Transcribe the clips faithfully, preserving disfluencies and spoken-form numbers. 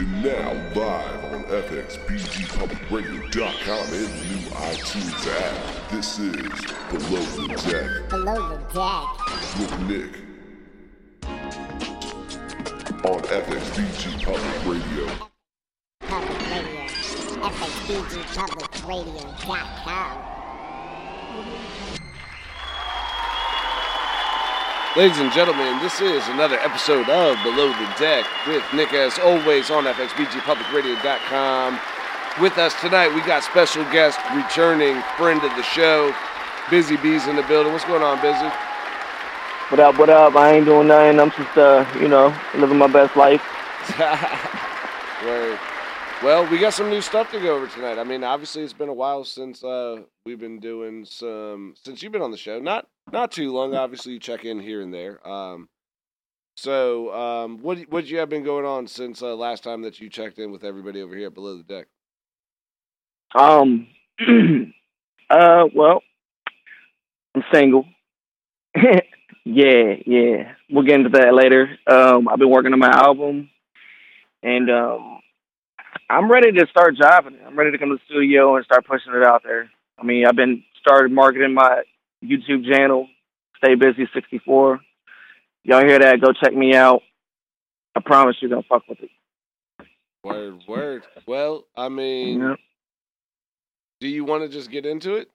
And now live on F X B G Public Radio dot com and the new iTunes app. This is Below the Deck. Below the Deck. With Nick. On F X B G Public Radio. Public Radio. F X B G Public Radio dot com. Ladies and gentlemen, this is another episode of Below the Deck with Nick, as always, on F X B G Public Radio dot com. With us tonight, we got special guest, returning friend of the show, Busy B's in the building. What's going on, Busy? What up, what up? I ain't doing nothing. I'm just, uh, you know, living my best life. Word. Well, we got some new stuff to go over tonight. I mean, obviously, it's been a while since uh, we've been doing some, since you've been on the show. Not Not too long, obviously. You check in here and there. Um, so, um, what what you have been going on since uh, last time that you checked in with everybody over here at Below the Deck? Um, uh, well, I'm single. yeah, yeah. We'll get into that later. Um, I've been working on my album, and um, I'm ready to start jobbing. I'm ready to come to the studio and start pushing it out there. I mean, I've been started marketing my YouTube channel, Stay Busy sixty-four. Y'all hear that? Go check me out. I promise you're gonna fuck with it. Word, word. Well, I mean, yeah. Do you want to just get into it?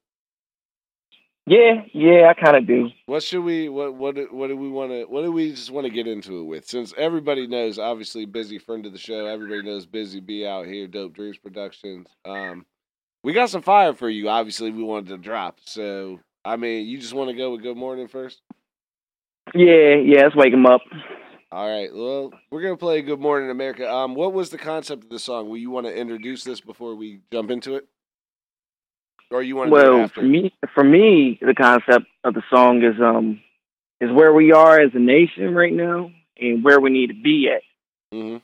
Yeah, yeah, I kind of do. What should we? What what what do we want to? What do we just want to get into it with? Since everybody knows, obviously, Busy, friend of the show. Everybody knows Busy B out here, Dope Dreams Productions. Um, we got some fire for you. Obviously, we wanted to drop so. I mean, you just want to go with good morning first? Yeah, yeah, let's wake him up. All right, well, we're going to play Good Morning America. Um, what was the concept of the song? Will you want to introduce this before we jump into it? Or you want to well, do it after? For me, for me, the concept of the song is um is where we are as a nation right now and where we need to be at. Mm-hmm.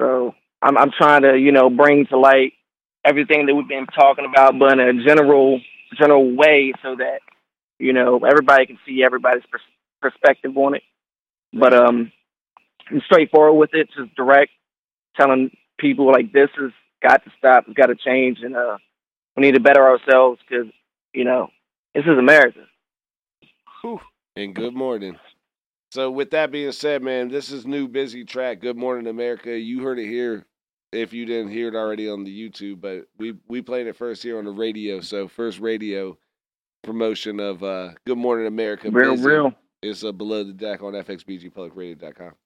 So I'm, I'm trying to, you know, bring to light everything that we've been talking about, but in a general general way so that, you know, everybody can see everybody's pers- perspective on it. But um, I'm straightforward with it, just direct, telling people, like, this has got to stop, it's got to change, and uh, we need to better ourselves because, you know, this is America. Whew. And good morning. So with that being said, man, this is new Busy track, Good Morning America. You heard it here. If you didn't hear it already on the YouTube, but we, we played it first here on the radio. So first radio promotion of uh, Good Morning America. Real, Busy. real. It's uh, Below the Deck on F X B G Public Radio dot com.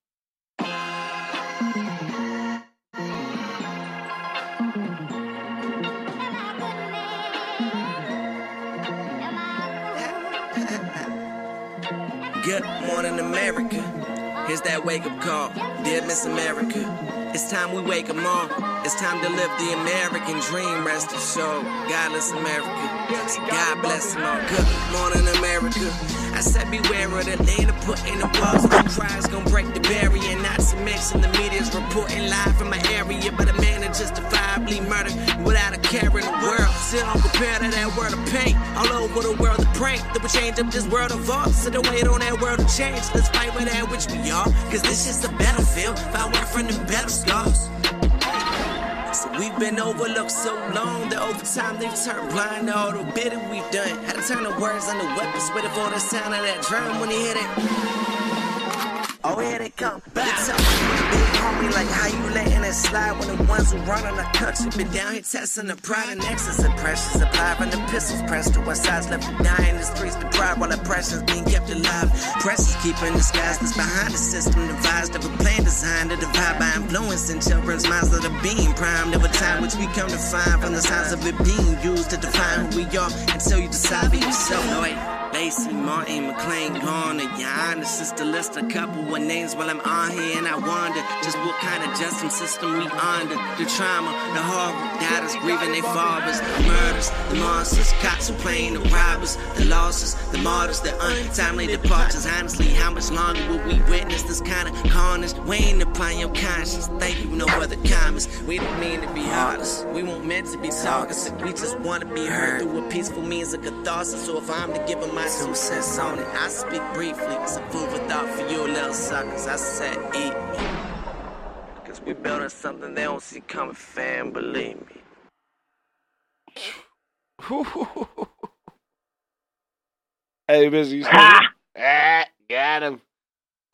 Good Morning America. Here's that wake-up call. Dear Miss America. It's time we wake them up. It's time to live the American dream. Rest assured, godless America. So God bless them all. Good morning, America. I said beware of the land of putting the walls on the cries. Gonna break the barrier. Not to mention the media's reporting live from my area. But a man that justifiably murdered without a care in the world. Still unprepared to that world of pain. All over the world of prank. That we change up this world of art. So don't wait on that world of change. Let's fight with that which we are. Cause this is the battlefield. If I went from the battle scars. So we've been overlooked so long that over time they've turned blind to all the bidding we've done. Had to turn the words into weapons, waiting for the sound of that drum when they hit it. Oh, here they come. Back. Homie, like how you letting it slide when the ones who run on the country been down here testing the pride and excess and pressures applied from the pistols pressed to our sides left to die in the streets deprived while oppression's being kept alive. Pressures keeping the skies that's behind the system devised of a plan designed to divide by influence and children's minds that are being primed of a time which we come to find from the signs of it being used to define who we are until you decide for yourself. Boy. Lacey, Martin, McLean, Garner, Yana. It's just to list a couple of names while I'm on here. And I wonder just what kind of justice system we under. The trauma, the horror, daughters grieving their fathers. The murders, the monsters, cops who playing the robbers. The losses, the martyrs, the untimely departures. Honestly, how much longer will we witness this kind of carnage? Weighing upon your conscience, thank you, no other comments. We don't mean to be heartless, we weren't meant to be targets. We just want to be heard through a peaceful means of catharsis. So if I'm to give them my two cents on it, I speak briefly. Some food for thought for you little suckers. I said eat me. Cause We building something they don't see coming, fam, believe me. Hey, Busy. Ha! Ah, got him.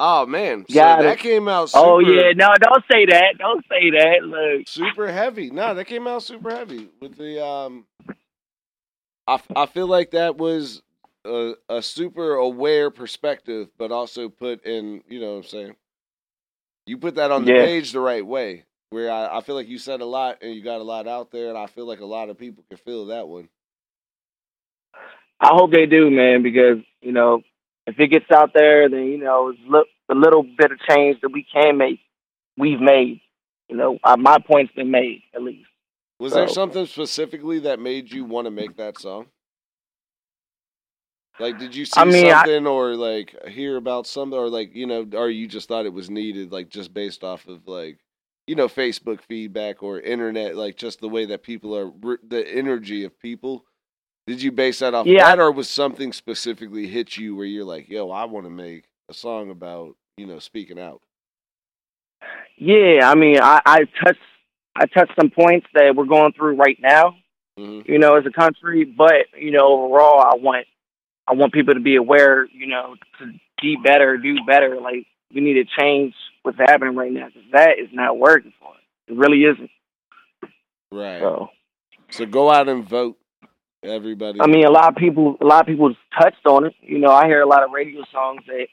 Oh, man. So got that it. Came out super... Oh, yeah. No, don't say that. Don't say that. Look. Super heavy. No, that came out super heavy. With the... um, I, I feel like that was a, a super aware perspective, but also put in, you know what I'm saying? You put that on the yeah. page the right way, where I, I feel like you said a lot and you got a lot out there, and I feel like a lot of people can feel that one. I hope they do, man, because, you know, if it gets out there, then, you know, it's look, the little bit of change that we can make, we've made. You know, my point's been made, at least. Was so. There something specifically that made you want to make that song? Like, did you see I mean, something I, or, like, hear about something? Or, like, you know, or you just thought it was needed, like, just based off of, like, you know, Facebook feedback or internet, like, just the way that people are, the energy of people. Did you base that off yeah, that, or was something specifically hit you where you're like, yo, I want to make a song about, you know, speaking out? Yeah, I mean, I, I touched I touched some points that we're going through right now, mm-hmm. you know, as a country. But, you know, overall, I want I want people to be aware, you know, to be better, do better. Like, we need to change what's happening right now, because that is not working for us. It really isn't. Right. So, so go out and vote. Everybody. I mean, a lot of people, a lot of people touched on it. You know, I hear a lot of radio songs that,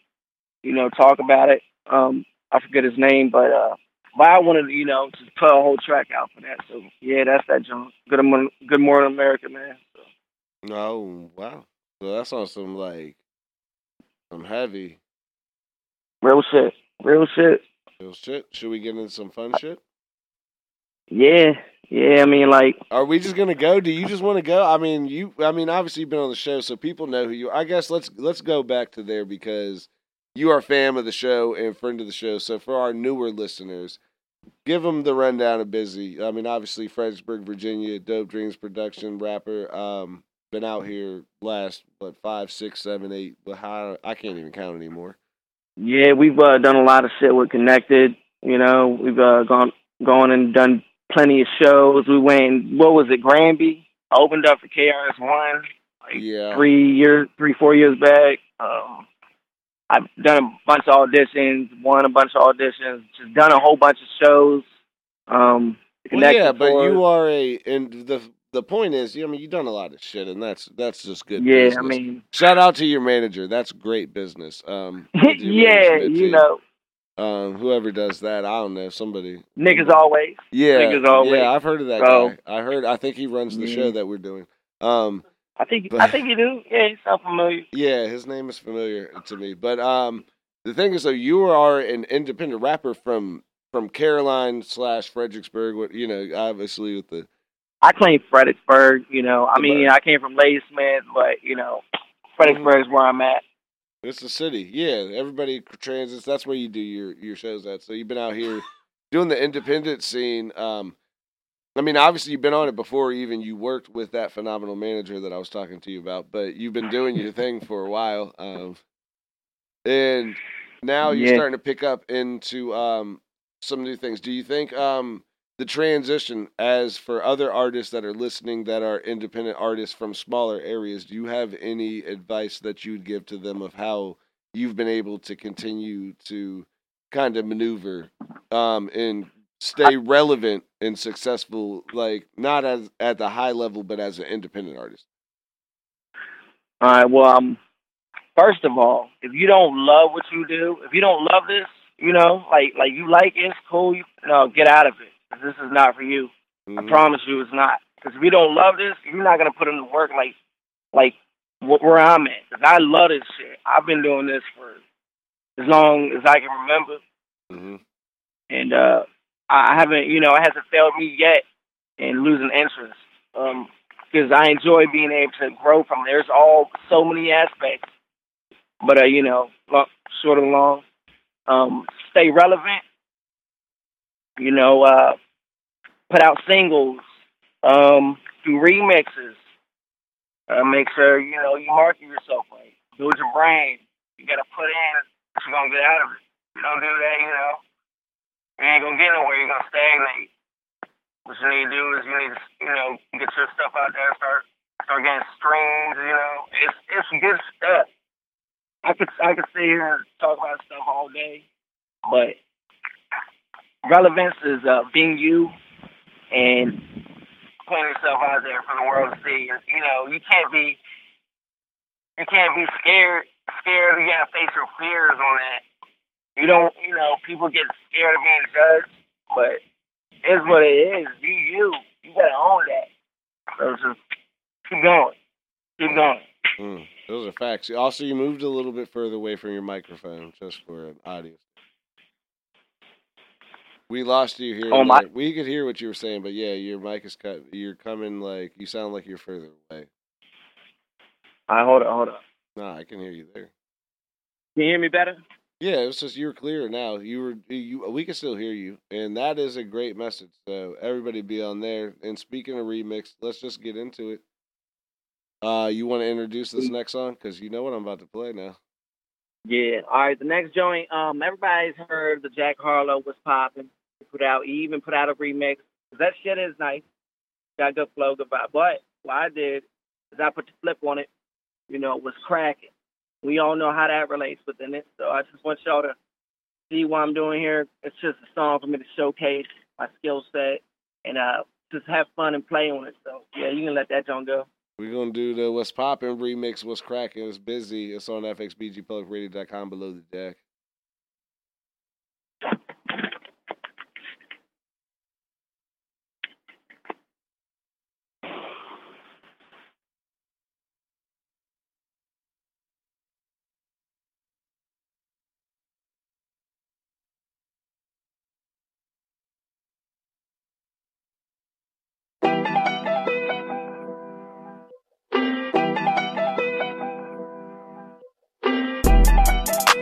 you know, talk about it. Um, I forget his name, but uh, but I wanted to, you know, just put a whole track out for that. So yeah, that's that John. Good morning, Good Morning America, man. So. Oh wow, so that's on some like some heavy, real shit, real shit, real shit. Should we get into some fun I- shit? Yeah, yeah, I mean, like... Are we just going to go? Do you just want to go? I mean, you. I mean, obviously, you've been on the show, so people know who you are. I guess let's let's go back to there, because you are a fan of the show and friend of the show, so for our newer listeners, give them the rundown of Busy. I mean, obviously, Fredericksburg, Virginia, Dope Dreams Production, rapper, um, been out here last, what, five, six, seven, eight, but how, I can't even count anymore. Yeah, we've uh, done a lot of shit with Connected, you know, we've uh, gone gone and done... plenty of shows. We went, in, what was it, Granby? I opened up for K R S One like yeah. three years, three, four years back. Um, I've done a bunch of auditions, won a bunch of auditions, just done a whole bunch of shows. Um, well, yeah, but tours. You are a, and the the point is, I mean, you've done a lot of shit, and that's that's just good yeah, business. I mean, shout out to your manager. That's great business. Um, yeah, you know. Um, whoever does that, I don't know, somebody. Niggas always. Yeah, Niggas always. yeah. I've heard of that so, guy. I heard. I think he runs the yeah. show that we're doing. Um, I think. But, I think you do. Yeah, he's so familiar. Yeah, his name is familiar to me. But um, the thing is, though, you are an independent rapper from from Caroline slash Fredericksburg. You know, obviously with the. I claim Fredericksburg. You know, I mean, bird. I came from Ladysmith, but you know, Fredericksburg is where I'm at. It's a city, yeah. Everybody transits. That's where you do your, your shows at. So you've been out here doing the independent scene. Um, I mean, obviously you've been on it before. Even you worked with that phenomenal manager that I was talking to you about. But you've been doing your thing for a while, um, and now you're yeah. starting to pick up into um, some new things. Do you think um, the transition, as for other artists that are listening that are independent artists from smaller areas, do you have any advice that you'd give to them of how you've been able to continue to kind of maneuver um, and stay relevant and successful, like not as at the high level, but as an independent artist? All right. Well, um, first of all, if you don't love what you do, if you don't love this, you know, like, like you like it, it's cool. You no, get out of it. This is not for you. Mm-hmm. I promise you it's not. Because if you don't love this, you're not going to put in the work like like where I'm at. Because I love this shit. I've been doing this for as long as I can remember. Mm-hmm. And uh, I haven't, you know, it hasn't failed me yet in losing interest. Because um, I enjoy being able to grow from it. There's all so many aspects. But, uh, you know, long, short and long, um, stay relevant. You know, uh, put out singles, um, do remixes, uh, make sure, you know, you market yourself right. Build your brand. You got to put in what you're going to get out of it. You don't do that, you know, you ain't gonna get nowhere. You're gonna stagnate. What you need to do is you need to, you know, get your stuff out there, start start getting streams. You know, it's it's good stuff. I could I could sit here and talk about stuff all day, but relevance is uh, being you and putting yourself out there for the world to see. You know, you can't be you can't be scared scared. You gotta face your fears on that. You don't, you know, people get scared of being judged, but it's what it is. Be you. You gotta own that. So just keep going. Keep going. Mm, those are facts. Also, you moved a little bit further away from your microphone just for an audience. We lost you here. Oh my. We could hear what you were saying, but yeah, your mic is cut. You're coming like, you sound like you're further away. I hold up, hold up. Nah, I can hear you there. Can you hear me better? Yeah, it was just you're clear now. You were you. We can still hear you, and that is a great message. So everybody be on there. And speaking of remix, let's just get into it. Uh, you want to introduce this next song because you know what I'm about to play now. Yeah. All right. The next joint. Um, everybody's heard the Jack Harlow was popping. Put out. He even put out a remix. That shit is nice. Got good flow, good vibe. But what I did is I put the flip on it. You know, it was cracking. We all know how that relates within it, so I just want y'all to see what I'm doing here. It's just a song for me to showcase my skill set and uh, just have fun and play on it. So, yeah, you can let that song go. We're going to do the What's Poppin' remix, What's Crackin', It's Busy. It's on F X B G Public Radio dot com, Below the Deck.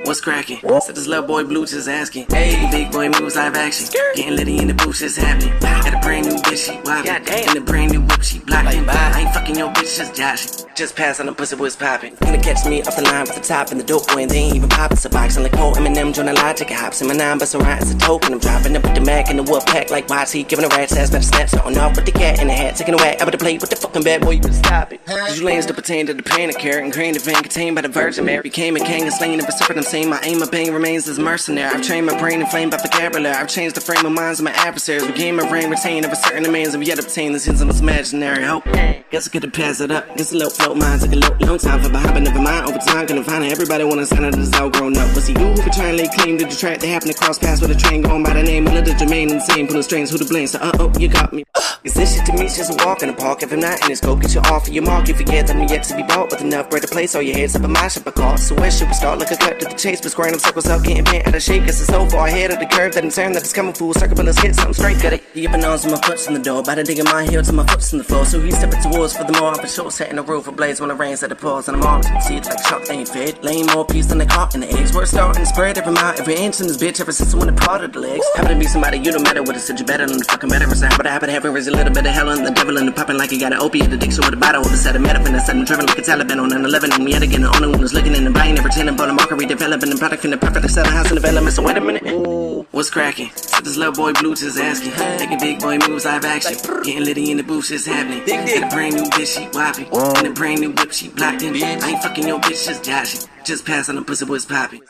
What's cracking? So this little boy Blue just asking. Hey, big boy moves live action. Getting litty in the booth, shit's happening. Got a brand new bitch, she wildin'. And a brand new whoop, she blocking. Like, I ain't fucking your bitch, just joshing. Just pass on the pussy, what's poppin'? Gonna catch me off the line with the top and the dope boy, and they ain't even poppin'. So boxing like cold Eminem, join the line, take a hops in my nine, bust around, it's a toke, and I'm dropping up with the Mac in the wood pack like Y T, he giving a rat's ass better snaps on off with the cat in the hat, taking a whack. I better play with the fucking bad boy, you better stop it. Cause you lanes to pertain to the pain of carrot and grain, the vein contained by the Virgin Mary, came and king and slain and pursued. I'm saying my aim, my pain remains as mercenary. I've trained my brain and flamed by vocabulary. I've changed the frame of minds of my adversaries. We gain my brain, retain of a certain demands, and we yet obtain the sense of it's imaginary hope. Guess I could've passed it up. It's a low float mine. Took a low, long time for behind, but never mind. Over time, couldn't find it. Everybody wanna sign it, it's all grown up. Was he you who could try and lay claim to the track? They happen to cross paths with a train going by the name of the Jermaine insane. Pulling strings, who to blame? So, uh oh, you got me. Is this shit to me? It's just a walk in the park. If I'm not in the scope, get you off of your mark. If you get them yet to be bought with enough bread to place all your heads up in my ship, I call. So, where should we start? Like a cut to the chase, but squaring them circles up, getting bent out of shape. Cause it's so far ahead of the curve that I'm turning that it's coming full circle, but let's hit something straight. Got it. The up and arms with my foot's in the door, by the digging my heel to my foot's in the floor. So he's stepping towards for the more up and short, setting the roof ablaze when the rain's at the paws. And I'm arms and seeds like chalk, they ain't fit. Laying more peace than they caught in the eggs. We're starting to spread every mile, every inch in this bitch ever since I went a part of the legs. Happen to be somebody you don't matter with, it said you better than the fucking better resign. But I happen to have raised a little bit of hell on the devil and the popping like you got an opiate addiction with a bottle of a set of medicine. I said I'm driven like a Taliban on nine eleven, and we had again the only one who's looking in the body, never pretending but a mockery. Developing the product in the perfect selling house in development. So wait a minute. Ooh. What's cracking? So this little boy Blue just asking. Making big boy moves, live action. Getting litty in the booth, shit's happening. And a brand new bitch, she whopping. And a brand new whip, she blocked in. I ain't fucking your bitch, just joshing. Just pass on the pussy, what's popping?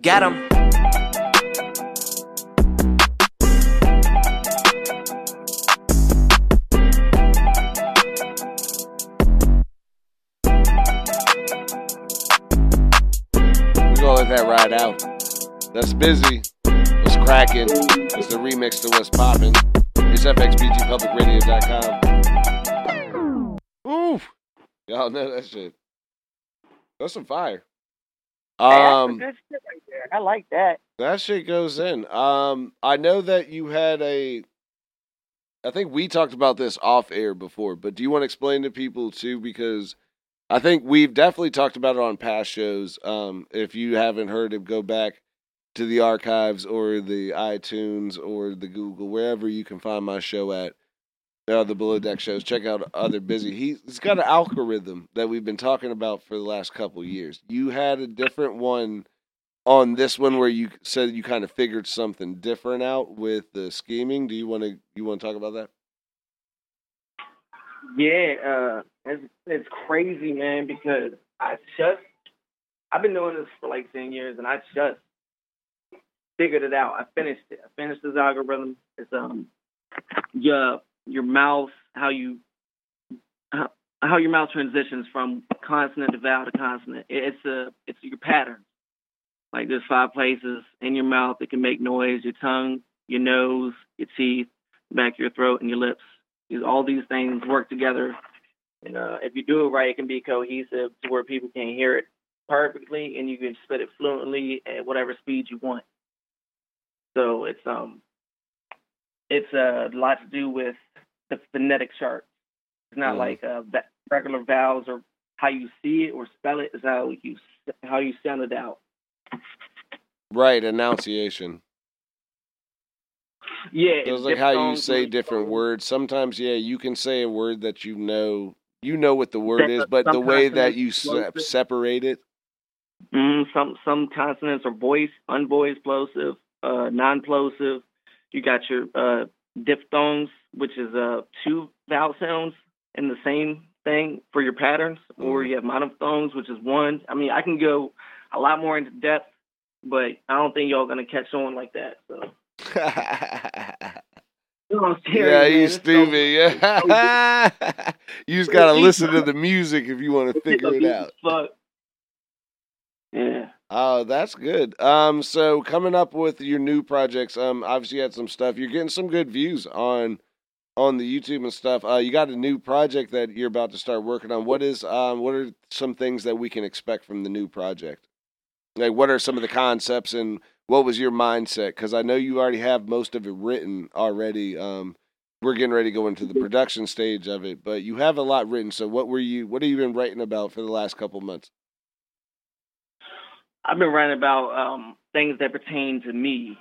Got him. That ride out. That's Busy. It's cracking. It's the remix to What's Poppin'. It's F X B G Public Radio dot com. Oof. Y'all know that shit. That's some fire. Um, hey, that's good shit right there. I like that. That shit goes in. Um, I know that you had a. I think we talked about this off air before, but do you want to explain to people too? Because I think we've definitely talked about it on past shows. Um, if you haven't heard it, go back to the archives or the iTunes or the Google, wherever you can find my show at, uh, the Below Deck shows. Check out Other Busy. He's got an algorithm that we've been talking about for the last couple years. You had a different one on this one where you said you kind of figured something different out with the scheming. Do you want to you want to talk about that? Yeah, uh, it's it's crazy, man, because I just I've been doing this for like ten years, and I just figured it out. I finished it. I finished this algorithm. It's um your your mouth, how you how, how your mouth transitions from consonant to vowel to consonant. It, it's a it's your pattern. Like there's five places in your mouth that can make noise: your tongue, your nose, your teeth, the back of your throat, and your lips. All these things work together, and uh, if you do it right, it can be cohesive to where people can hear it perfectly, and you can spit it fluently at whatever speed you want. So it's um, it's a uh, lot to do with the phonetic chart. It's not mm. like uh, regular vowels or how you see it or spell it. It's how you how you sound it out. Right, enunciation. Yeah, so it's like how you say different words. Sometimes, yeah, you can say a word that you know, you know what the word is, but the way that you se- separate it. Mm, some some consonants are voiced, unvoiced, plosive, uh, non-plosive. You got your uh, diphthongs, which is uh, two vowel sounds in the same thing for your patterns, mm. or you have monophthongs, which is one. I mean, I can go a lot more into depth, but I don't think y'all gonna catch on like that. So. No, yeah, you stupid. So you just gotta listen to the music if you want to figure it out. Fuck. Yeah. Oh, that's good. Um, so coming up with your new projects, um, obviously you had some stuff. You're getting some good views on on the YouTube and stuff. Uh, you got a new project that you're about to start working on. What is um, what are some things that we can expect from the new project? Like, what are some of the concepts and what was your mindset? Because I know you already have most of it written already. Um, we're getting ready to go into the production stage of it, but you have a lot written. So what were you? What have you been writing about for the last couple months? I've been writing about um, things that pertain to me.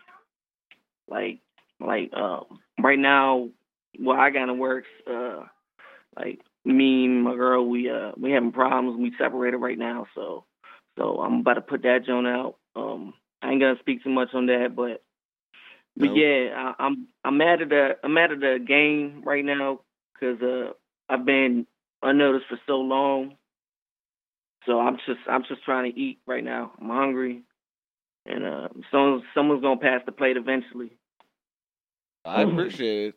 Like, like um, right now, what I got in works. Uh, like me and my girl, we uh, we having problems. We separated right now, so so I'm about to put that joint out. Um, I ain't gonna speak too much on that, but but nope. yeah, I, I'm I'm mad at the I'm mad at the game right now because uh, I've been unnoticed for so long. So I'm just I'm just trying to eat right now. I'm hungry, and uh, someone someone's gonna pass the plate eventually. I appreciate it.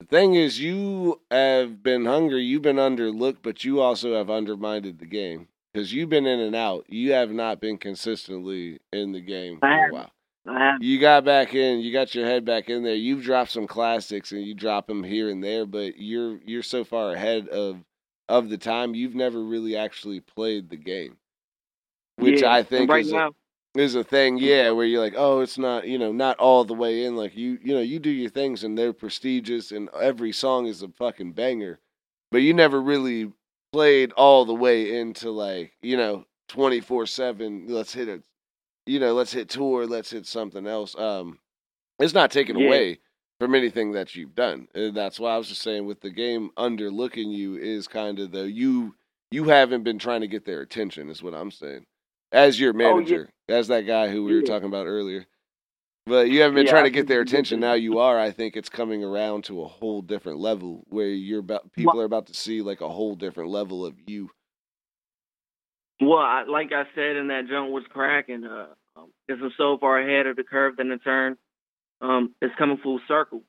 The thing is, you have been hungry. You've been underlooked, but you also have undermined the game. Because you've been in and out. You have not been consistently in the game for a while. You got back in. You got your head back in there. You've dropped some classics, and you drop them here and there, but you're you're so far ahead of, of the time. You've never really actually played the game, which yeah. I think right is, now. A, is a thing, yeah, where you're like, oh, it's not, you know, not all the way in. Like, you, you know, you do your things, and they're prestigious, and every song is a fucking banger, but you never really played all the way into, like, you know, twenty-four seven, let's hit it, you know, let's hit tour, let's hit something else. Um, it's not taken yeah. away from anything that you've done. And that's why I was just saying with the game underlooking you is kind of the, you, you haven't been trying to get their attention is what I'm saying. As your manager, oh, yeah. as that guy who we were yeah. talking about earlier. But you haven't been yeah, trying to get their attention. Now you are. I think it's coming around to a whole different level where you're about. People are about to see like a whole different level of you. Well, I, like I said in that jump was cracking. Uh, this is so far ahead of the curve than the turn. Um, it's coming full circle.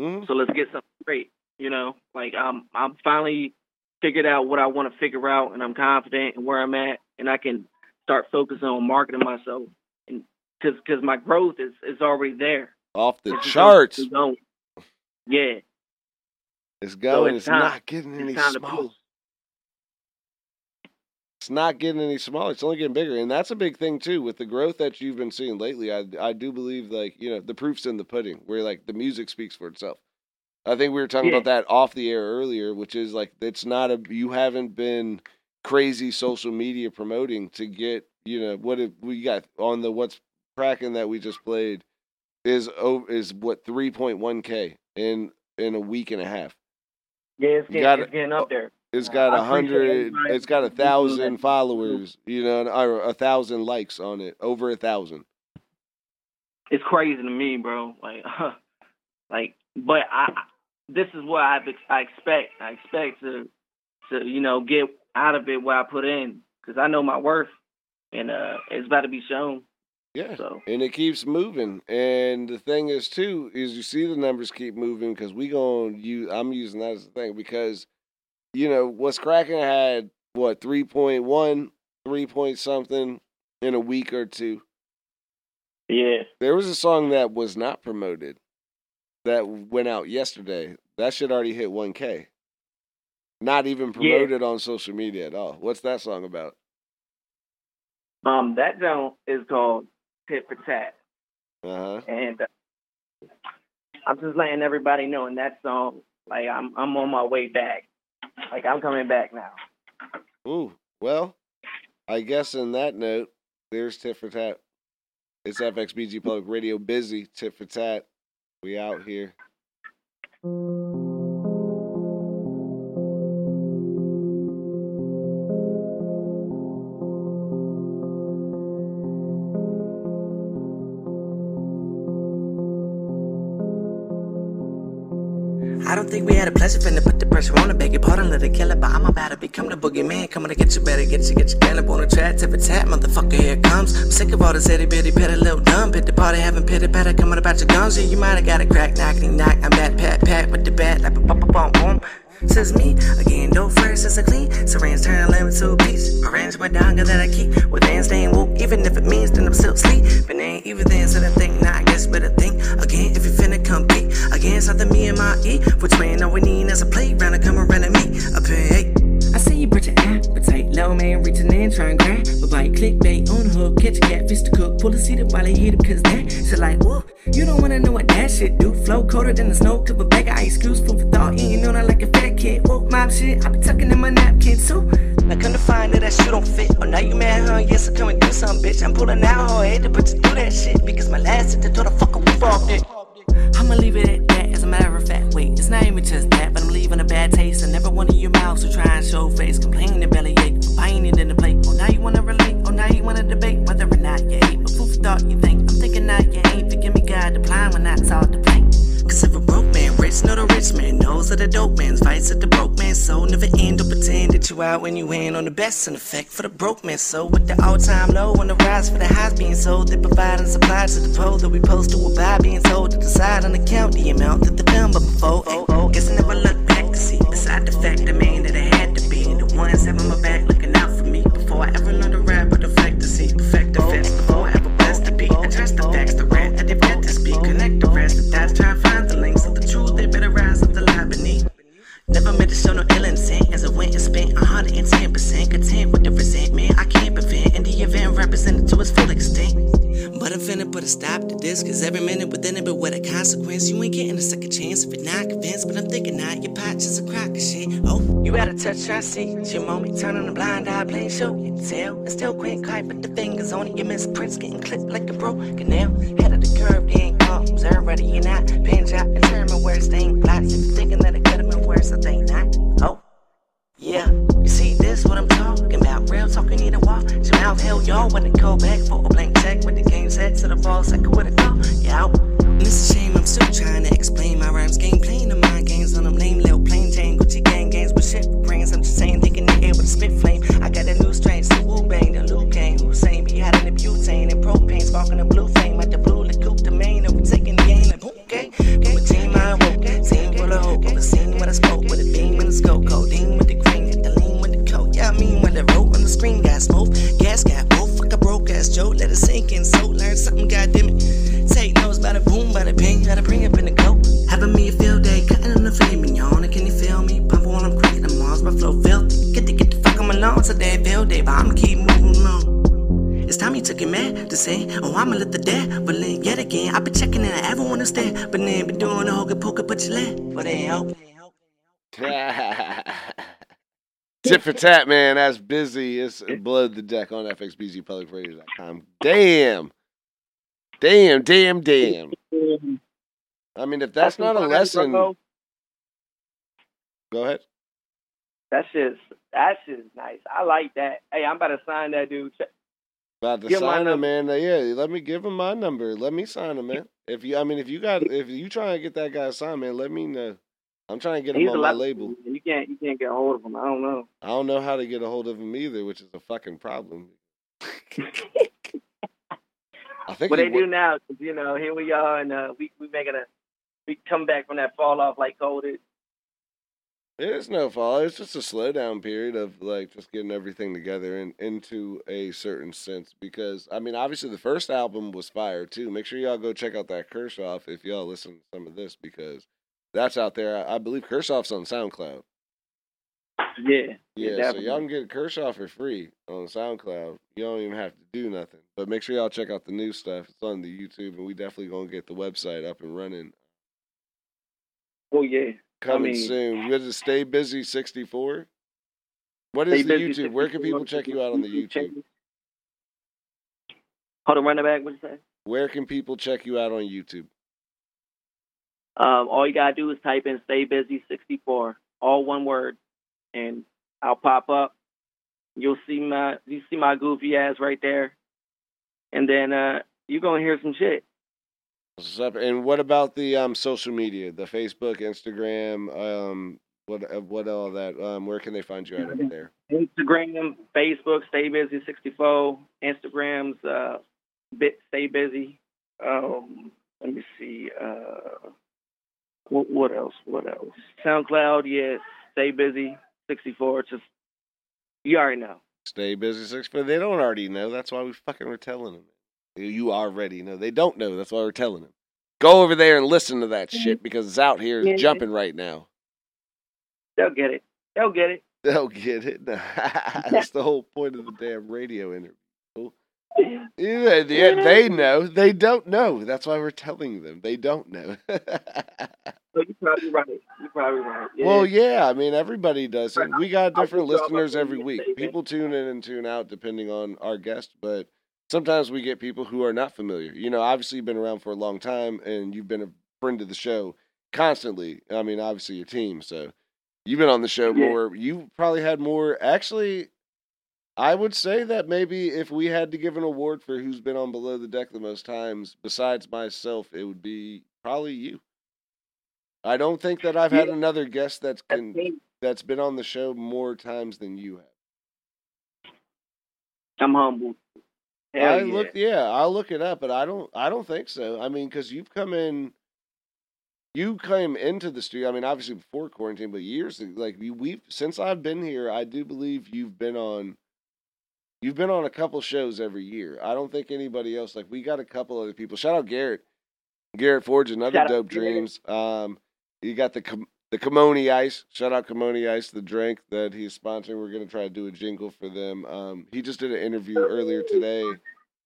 Mm-hmm. So let's get something straight. You know, like um, I'm finally figured out what I want to figure out, and I'm confident in where I'm at, and I can start focusing on marketing myself. And Because cause my growth is, is already there. Off the it's charts. Going. Yeah. It's going. So it's it's time, not getting it's any smaller. It's not getting any smaller. It's only getting bigger. And that's a big thing, too, with the growth that you've been seeing lately. I, I do believe, like, you know, the proof's in the pudding, where, like, the music speaks for itself. I think we were talking yeah. about that off the air earlier, which is, like, it's not a, you haven't been crazy social media promoting to get, you know, what if we got on the what's cracking that we just played is oh, is what three point one K in in a week and a half. Yeah, it's getting, gotta, it's getting up there. It's got a hundred. It's got a thousand followers. You know, or a thousand likes on it. Over a thousand. It's crazy to me, bro. Like, uh, like, but I. This is what I, I expect. I expect to, to you know, get out of it what I put in, because I know my worth, and uh, it's about to be shown. Yeah, so. And it keeps moving. And the thing is, too, is you see the numbers keep moving, because we gonna use. I'm using that as a thing because, you know, What's Cracking had what three point one, three point something in a week or two. Yeah, there was a song that was not promoted that went out yesterday. That shit already hit one K. Not even promoted yeah. on social media at all. What's that song about? Um, that song is called Tit for Tat. Uh-huh. And uh, I'm just letting everybody know in that song, like, I'm I'm on my way back. Like, I'm coming back now. Ooh, well, I guess in that note, there's Tit for Tat. It's F X B G Public Radio Busy, Tit for Tat. We out here. I don't think we had a pleasant finna put the pressure on her. Beg your pardon, let her kill it, but I'm about to become the boogeyman. Coming to get you better, get you, get you, gallop on the track, tip a tap, motherfucker, here it comes. I'm sick of all this itty bitty petty little dumb. Pit the party, having pitty patter, coming about your gums. Yeah, you might have got a crack, knockety knock. I'm that pat pat with the bat, like a pop pop pop boom. Says me, again, no first is a clean. Syringe turn lemon to a piece. Orange went down, cause that I keep. With hands staying woke, even if it means that I'm still asleep. But ain't even then, so I think, nah, I guess better think. Again, if you finna compete, again, something me and my E. Which man all we need is a play, round to come around at me. Up here, I see you brought your appetite. Low man reaching in, trying to grab. But bite, clickbait, on the hook, catch a cat, fish to cook. Pull a seat up while I hit him, cause that shit like, whoa. You don't wanna know what that shit do. Flow colder than the snow, clip a bag of ice, screws, food for thought. Eating on it like a fat kid. Whoa, mob shit, I be tucking in my napkin too. I come to find that that shit don't fit. Oh, now you mad, huh? Yes, I come and do something, bitch. I'm pulling out her head to put you through that shit. Because my last hit, the door, the fucker, we off it. I'ma leave it at that, as a matter of fact. Wait, it's not even just that, but I'm leaving a bad taste. And never one of your mouths who try and show face. Complaining to bellyache, complaining in the plate. Oh, now you wanna relate, oh, now you wanna debate whether or not you ate. But food for thought you think, I'm thinking not you ain't. Forgive me, God, the blind when I talk the paint. Cause if a broke man rich, know the rich man knows that the dope man's vice of the broke man's soul never end. Don't pretend that you out when you in on the best in effect for the broke man's soul. With the all-time low on the rise for the highs being sold, they provide and supply to the pole that we post to abide, being told to decide on the count the amount that the film before. Oh, oh, guess I never look back to see beside the fact the man that it had to be, the ones having my back looking out for me before I ever learned to rap or the fact to see perfect the facts before I ever blessed to be address the facts, the rap that they've had to speak, connect the rest the dots, try to find the links of the truth, they better rise up the lie beneath. Never meant to show no ill intent as I went and spent one hundred ten percent content with the resentment I can't prevent in the event represented to its full extent. But I'm finna put a stop to this, cause every minute within it, but with a consequence. You ain't getting a second chance if you're not convinced. But I'm thinking not, your pot just a crock of shit. Oh, you out of touch, try to see. It's your moment, turning a blind eye, playing show and tell. And still quit quiet, put the fingers on it. Your misprints getting clipped like a broken nail. Head of the curve, getting caught, observe whether you're not. Pinch out, determine where it's staying blocks. If you're thinking that it could've been worse, I think not. Oh, yeah, you see this what I'm talking about. Real talk, you need a walk. Your mouth held y'all when they go back for a blank check. When the game set to the ball, second with a call, yeah. And it's a shame I'm still trying to explain my rhymes game, playing the mind games on them lame little plain Jane Gucci gang games with shit brains. I'm just saying, thinking they air with a spit flame. I got a new strain, so woo bang the Luke gang Hussein be hiding the butane and propane, sparking the blue flame at the blue licoup domain. And we taking the game like okay, okay, with team I woke, team full of hope, with a scene when I spoke with a beam and a scope, codeine with the green, hit the lean with the coat. Yeah, I mean when the rope on the screen got smoke, gas got both, fuck a broke ass joke, let it sink in, so learn something, goddamn it. Take notes by the boom, by the ping, gotta bring up in the coat. Having me a field day, cutting on the filet mignon, and can you feel me? Pump on, I'm cracking the Mars, my flow filthy. Get to get the fuck on my lawn today, field day, but I'ma keep moving along. It's time you took it mad to say, oh, I'ma let the dad, but then yet again, I be checking in, I ever wanna stay, but then be doing a hokey poker, but you let, but they help. Tit for tat, man, that's busy. It's Below the Deck on F X B G Public Radio dot com. Damn. Damn, damn, damn. I mean, if that's not a lesson. Go ahead. That's just that's just nice. I like that. Hey, I'm about to sign that dude. About to give sign him, man. Yeah, let me give him my number. Let me sign him, man. If you, I mean, if you got, if you trying to get that guy signed, man, let me know. I'm trying to get him He's on my label. You can't, you can't get a hold of him. I don't know. I don't know how to get a hold of him either, which is a fucking problem. I think what they w- do now is, you know, here we are, and uh, we we making a we come back from that fall off like COVID. It is no fall. It's just a slowdown period of like just getting everything together and into a certain sense. Because I mean, obviously, the first album was fire too. Make sure y'all go check out that Kershaw if y'all listen to some of this because that's out there. I, I believe Kershaw's on SoundCloud. Yeah. Yeah, definitely. So y'all can get Kershaw for free on SoundCloud. You don't even have to do nothing. But make sure y'all check out the new stuff. It's on the YouTube, and we definitely going to get the website up and running. Oh, yeah. Coming I mean, soon. You guys just Stay Busy sixty-four? What is the YouTube? Where can people check you out on the YouTube? Hold on, run it back. What you say? Where can people check you out on YouTube? Um, all you got to do is type in Stay Busy sixty-four, all one word. And I'll pop up. You'll see my you see my goofy ass right there, and then uh, you're gonna hear some shit. What's up? And what about the um, social media? The Facebook, Instagram, um, what what all that? Um, where can they find you out right there? Instagram, Facebook, Stay Busy sixty-four. Instagram's uh, bit Stay Busy. Um, let me see. Uh, what what else? What else? SoundCloud, yes. Stay Busy sixty-four, just, you already know. Stay Busy sixty-four, they don't already know. That's why we fucking were telling them. You already know. They don't know. That's why we're telling them. Go over there and listen to that shit, because it's out here yeah. jumping right now. They'll get it. They'll get it. They'll get it. That's the whole point of the damn radio interview. Yeah, they, they know. They don't know. That's why we're telling them. They don't know. So you're probably right. You're probably right. Yeah. Well, yeah. I mean, everybody does it. We got different listeners every week. People tune in and tune out depending on our guest, but sometimes we get people who are not familiar. You know, obviously you've been around for a long time and you've been a friend of the show constantly. I mean, obviously your team. So you've been on the show more. Yeah. You probably had more. Actually, I would say that maybe if we had to give an award for who's been on Below the Deck the most times, besides myself, it would be probably you. I don't think that I've had yeah. another guest that's been, that's been on the show more times than you have. I'm humbled. Hell I yeah. look, yeah, I'll look it up, but I don't, I don't think so. I mean, because you've come in, you came into the studio. I mean, obviously before quarantine, but years like we've since I've been here, I do believe you've been on. You've been on a couple shows every year. I don't think anybody else. Like we got a couple other people. Shout out Garrett, Garrett Forge, another Shout Dope Dreams. Um. You got the the Kimoni Ice. Shout out Kimoni Ice, the drink that he's sponsoring. We're going to try to do a jingle for them. Um, he just did an interview earlier today.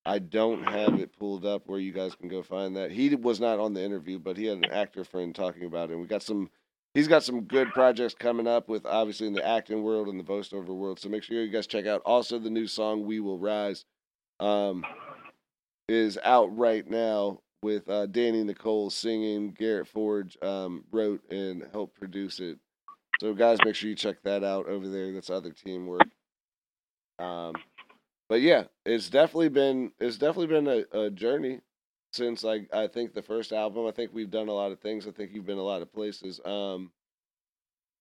I don't have it pulled up where you guys can go find that. He was not on the interview, but he had an actor friend talking about it. And we got some. He's got some good projects coming up with, obviously, in the acting world and the voiceover world. So make sure you guys check out. Also, the new song, We Will Rise, um, is out right now. With uh, Danny Nicole singing, Garrett Forge um, wrote and helped produce it. So guys, make sure you check that out over there. That's other teamwork. Um, but yeah, it's definitely been it's definitely been a, a journey since I I think the first album. I think we've done a lot of things. I think you've been a lot of places. Um,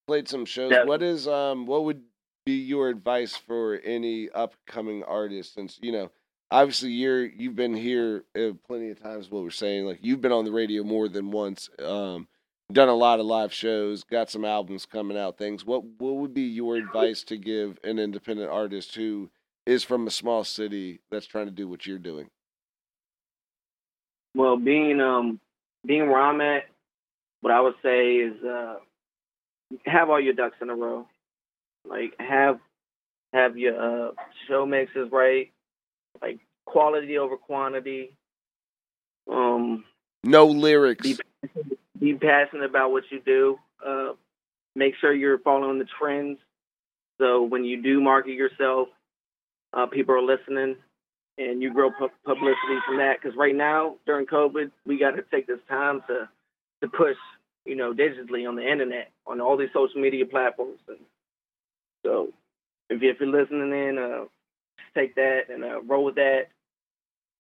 played some shows. Yeah. What is um what would be your advice for any upcoming artist? Since you know. Obviously, you're, you've been here plenty of times, what we're saying. Like, you've been on the radio more than once, um, done a lot of live shows, got some albums coming out, things. What what would be your advice to give an independent artist who is from a small city that's trying to do what you're doing? Well, being um, being where I'm at, what I would say is uh, have all your ducks in a row. Like, have, have your uh, show mixes right. Like quality over quantity. Um, no lyrics. Be, be passionate about what you do. Uh, make sure you're following the trends. So when you do market yourself, uh, people are listening, and you grow pu- publicity from that. Because right now during COVID, we got to take this time to to push, you know, digitally on the internet, on all these social media platforms, and So if, if you're listening in, uh, take that and uh, roll with that.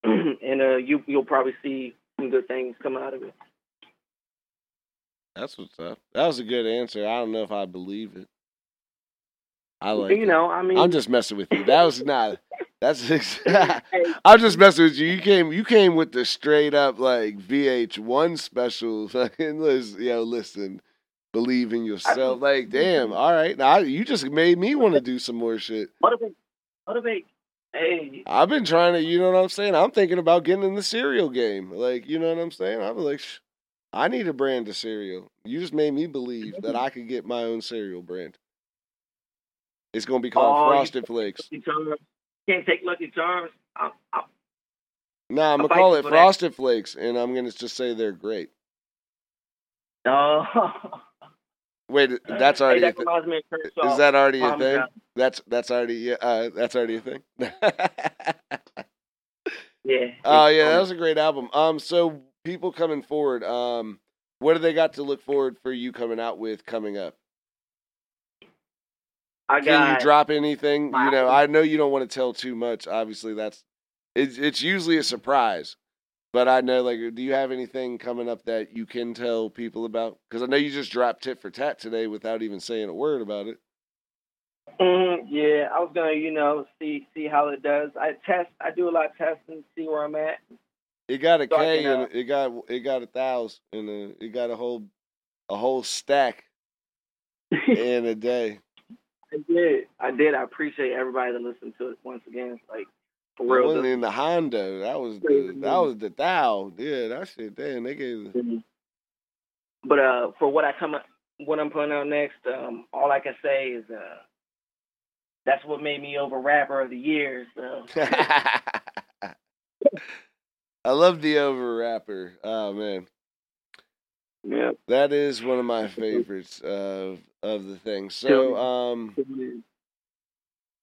And uh, you, you'll probably see some good things come out of it. That's what's up. That was a good answer. I don't know if I believe it. I like you know, it. I mean, I'm just messing with you. That was not. That's. I'm just messing with you. You came. You came with the straight up like V H one special. Listen, yo, listen. Believe in yourself. I, like, damn. All right. Now you just made me want to do some more shit. Motivate. Motivate. Hey. I've been trying to. You know what I'm saying? I'm thinking about getting in the cereal game. Like, you know what I'm saying? I'm like, shh, I need a brand of cereal. You just made me believe that I could get my own cereal brand. It's going to be called oh, Frosted Flakes. Can't take Lucky Charms. I'll, I'll, nah, I'm going to call it Frosted that. Flakes, and I'm going to just say they're great. Oh. Wait, that's already hey, that a thing. Is that already a thing? That's, that's, already, uh, that's already a thing? Yeah. Oh, uh, yeah, that was a great album. Um, So, people coming forward, um, what do they got to look forward for you coming out with coming up? I Can you drop anything? You know, I know you don't want to tell too much. Obviously, that's it's, it's usually a surprise. But I know, like, do you have anything coming up that you can tell people about? Because I know you just dropped Tit for Tat today without even saying a word about it. Mm, yeah, I was gonna, you know, see see how it does. I test. I do a lot of testing, see where I'm at. It got a so K, can, uh, and it got it got a thousand, and a, it got a whole a whole stack in a day. I did. I did. I appreciate everybody that listened to it once again. Like, for real. It wasn't in the Honda. That was the, that was the thou. Yeah, that shit. Damn, they gave it. Mm-hmm. But uh, for what I come up, what I'm putting out next, um, all I can say is uh, that's what made me over rapper of the year. So. I love the over rapper. Oh man. Yeah, that is one of my favorites of of the thing. So, um,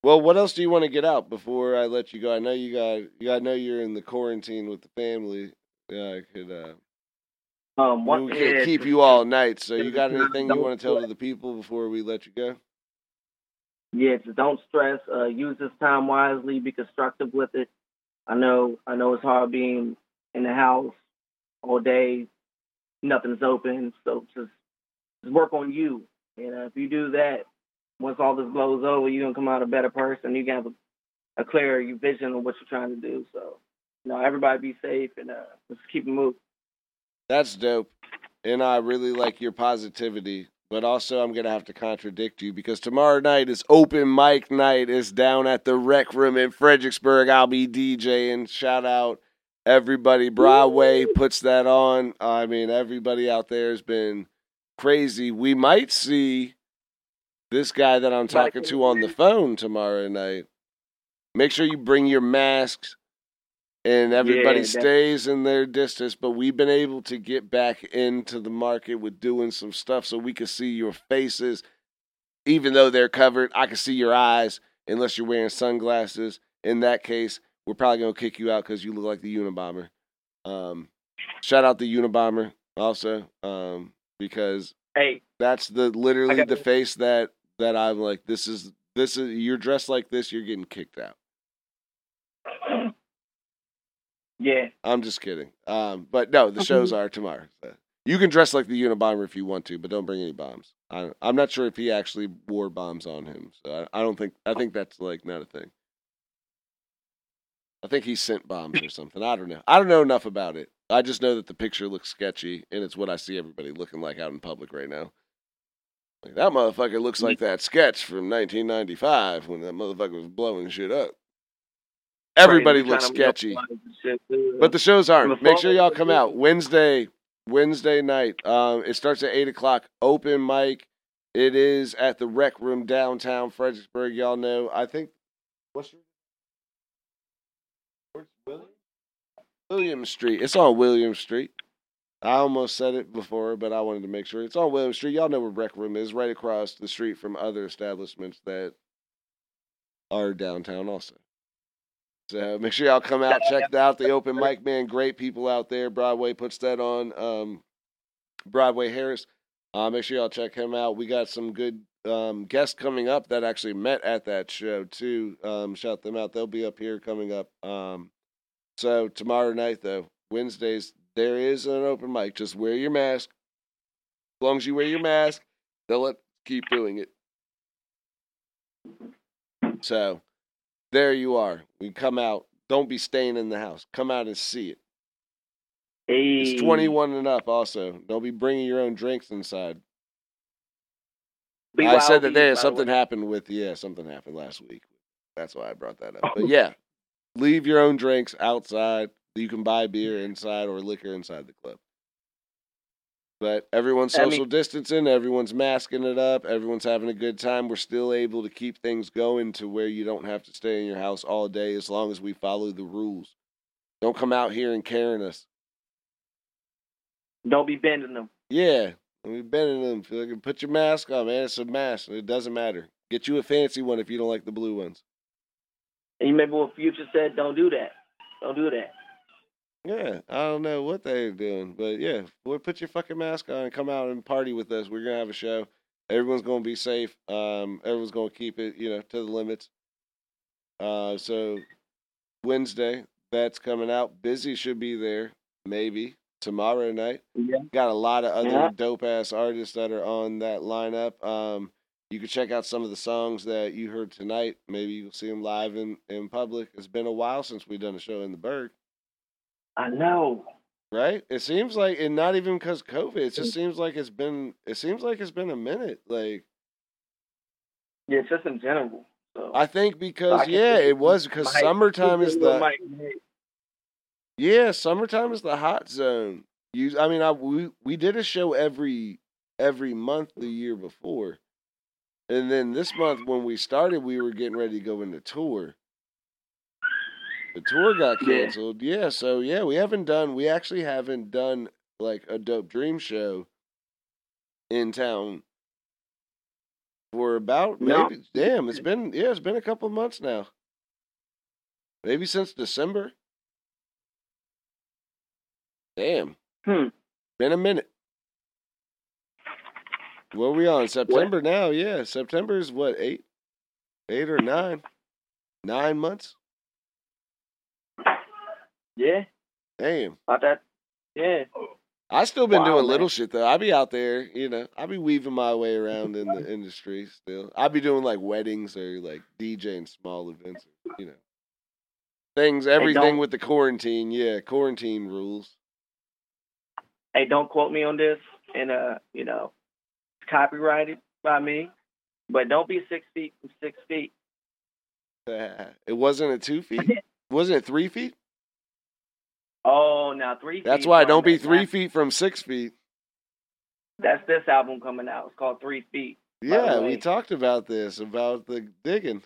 well, what else do you want to get out before I let you go? I know you got, you got, I know you're in the quarantine with the family. Yeah, I could. Uh, um, what we could keep you all night. So, you got anything you want to tell to the people before we let you go? Yeah, just don't stress. Uh, use this time wisely. Be constructive with it. I know, I know it's hard being in the house all day. Nothing's open, so just, just work on you. You know, if you do that, once all this blows over, you're gonna come out a better person. You can have a, a clearer vision of what you're trying to do. So, you know, everybody be safe and uh, let's keep it moving. That's dope, and I really like your positivity. But also, I'm gonna have to contradict you because tomorrow night is open mic night. It's down at the Rec Room in Fredericksburg. I'll be DJing. Shout out. Everybody, Broadway puts that on. I mean, everybody out there has been crazy. We might see this guy that I'm talking to on the phone tomorrow night. Make sure you bring your masks and everybody yeah, stays in their distance. But we've been able to get back into the market with doing some stuff so we can see your faces. Even though they're covered, I can see your eyes unless you're wearing sunglasses. In that case, we're probably going to kick you out because you look like the Unabomber. Um, shout out the Unabomber also um, because hey, that's the literally the you. face that, that I'm like, this is, this is, you're dressed like this, you're getting kicked out. Yeah. I'm just kidding. Um, but no, the shows are tomorrow. You can dress like the Unabomber if you want to, but don't bring any bombs. I, I'm not sure if he actually wore bombs on him. So I, I don't think, I think that's like not a thing. I think he sent bombs or something. I don't know. I don't know enough about it. I just know that the picture looks sketchy, and it's what I see everybody looking like out in public right now. Like, that motherfucker looks like that sketch from nineteen ninety-five when that motherfucker was blowing shit up. Everybody looks sketchy. But the shows aren't. Make sure y'all come out. Wednesday, Wednesday night. Um, it starts at eight o'clock. Open mic. It is at the Rec Room downtown Fredericksburg. Y'all know. I think... What's your... William Street. It's on William Street. I almost said it before, but I wanted to make sure. It's on William Street. Y'all know where Rec Room is, right across the street from other establishments that are downtown also. So make sure y'all come out, check out the open mic, man. Great people out there. Broadway puts that on. Um, Broadway Harris. Uh, make sure y'all check him out. We got some good um, guests coming up that actually met at that show too. Um, shout them out. They'll be up here coming up. Um, so tomorrow night, though, Wednesdays, there is an open mic. Just wear your mask. As long as you wear your mask, they'll let keep doing it. So there you are. We come out. Don't be staying in the house. Come out and see it. Hey. It's twenty-one and up also. Don't be bringing your own drinks inside. B Y O B, I said that there something the happened with, yeah, something happened last week. That's why I brought that up. But yeah, leave your own drinks outside. You can buy beer inside or liquor inside the club. But everyone's social I mean, distancing, everyone's masking it up, everyone's having a good time. We're still able to keep things going to where you don't have to stay in your house all day as long as we follow the rules. Don't come out here and carrying us. Don't be bending them. Yeah, don't be bending them. Like, put your mask on, man. It's a mask. It doesn't matter. Get you a fancy one if you don't like the blue ones. And you remember what Future said? Don't do that. Don't do that. Yeah, I don't know what they're doing, but yeah, boy, put your fucking mask on and come out and party with us. We're going to have a show. Everyone's going to be safe. Um, everyone's going to keep it, you know, to the limits. Uh, so Wednesday, that's coming out. Busy should be there, maybe, tomorrow night. Yeah. Got a lot of other yeah. dope-ass artists that are on that lineup. Um, you can check out some of the songs that you heard tonight. Maybe you'll see them live in, in public. It's been a while since we've done a show in the Berg. I know. Right? It seems like, and not even because COVID, it just seems like it's been, it seems like it's been a minute. Like, yeah, it's just in general. So. I think because, so I yeah, it was because might, summertime is the, might. yeah, summertime is the hot zone. You, I mean, I, we, we did a show every, every month the year before. And then this month when we started, we were getting ready to go into tour. The tour got canceled. Yeah. yeah, so yeah, we haven't done, we actually haven't done like a Dope Dream show in town for about maybe, no. damn, it's been, yeah, it's been a couple months now. Maybe since December. Damn. Hmm. Been a minute. What are we on? September what? now, yeah. September is what, eight? Eight or nine? Nine months? Yeah. Damn. About that. Yeah. I still been wow, doing man. little shit though. I be out there, you know. I be weaving my way around in the industry still. I be doing like weddings or like DJing small events, or, you know. Things, everything hey, with the quarantine, yeah, quarantine rules. Hey, don't quote me on this, and uh, you know, it's copyrighted by me, but don't be six feet from six feet. Uh, it wasn't a two feet. Wasn't it three feet? Oh, now three feet. That's why don't be three feet from six feet. That's this album coming out. It's called Three Feet. Yeah, we talked about this, about the digging.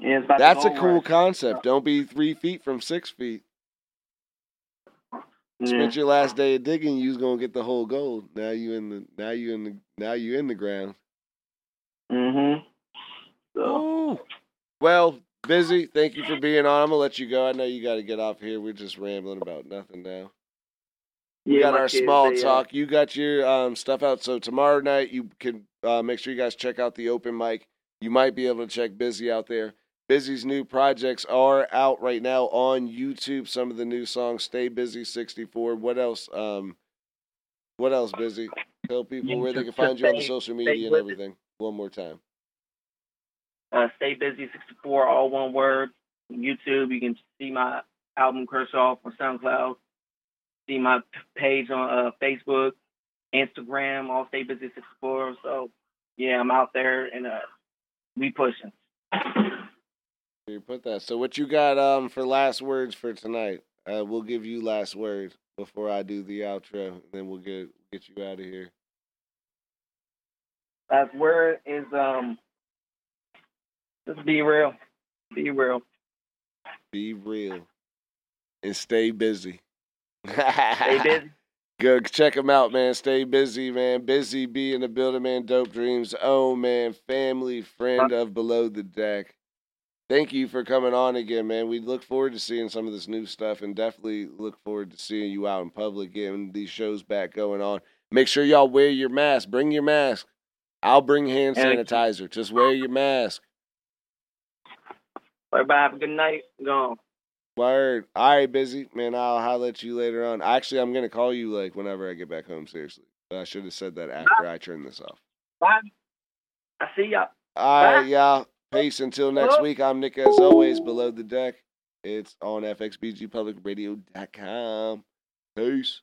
Yeah, it's about that's a cool concept. Don't be three feet from six feet. Yeah. Spent your last day of digging, you was gonna get the whole gold. Now you in the now you in the now you in the ground. Mm-hmm. So. Well, Busy, thank you for being on. I'm going to let you go. I know you got to get off here. We're just rambling about nothing now. We yeah, got our kids, small talk. Are. You got your um, stuff out. So tomorrow night, you can uh, make sure you guys check out the open mic. You might be able to check Busy out there. Busy's new projects are out right now on YouTube. Some of the new songs, Stay Busy sixty-four. What else? Um, what else, Busy? Tell people where they can find you on social media and everything. One more time. Uh, Stay Busy sixty-four, all one word. YouTube, you can see my album Kershaw on SoundCloud. See my page on uh, Facebook, Instagram, all Stay Busy sixty-four. So, yeah, I'm out there and uh, we pushing. You put that. So, what you got um for last words for tonight? Uh, we'll give you last words before I do the outro, and then we'll get get you out of here. Last word is um. Just be real. Be real. Be real. And stay busy. Stay busy. Go check them out, man. Stay busy, man. Busy B in the building, man. Dope Dreams. Oh, man. Family friend of Below the Deck. Thank you for coming on again, man. We look forward to seeing some of this new stuff and definitely look forward to seeing you out in public, getting these shows back going on. Make sure y'all wear your mask. Bring your mask. I'll bring hand sanitizer. Just wear your mask. Everybody have a good night. Go. Word. All right, Busy. Man, I'll holler at you later on. Actually, I'm going to call you, like, whenever I get back home, seriously. But I should have said that after Bye. I turn this off. Bye. I see y'all. All right, Bye. y'all. Peace. Until next week, I'm Nick, as always, Below the Deck. It's on F X B G Public Radio dot com. Peace.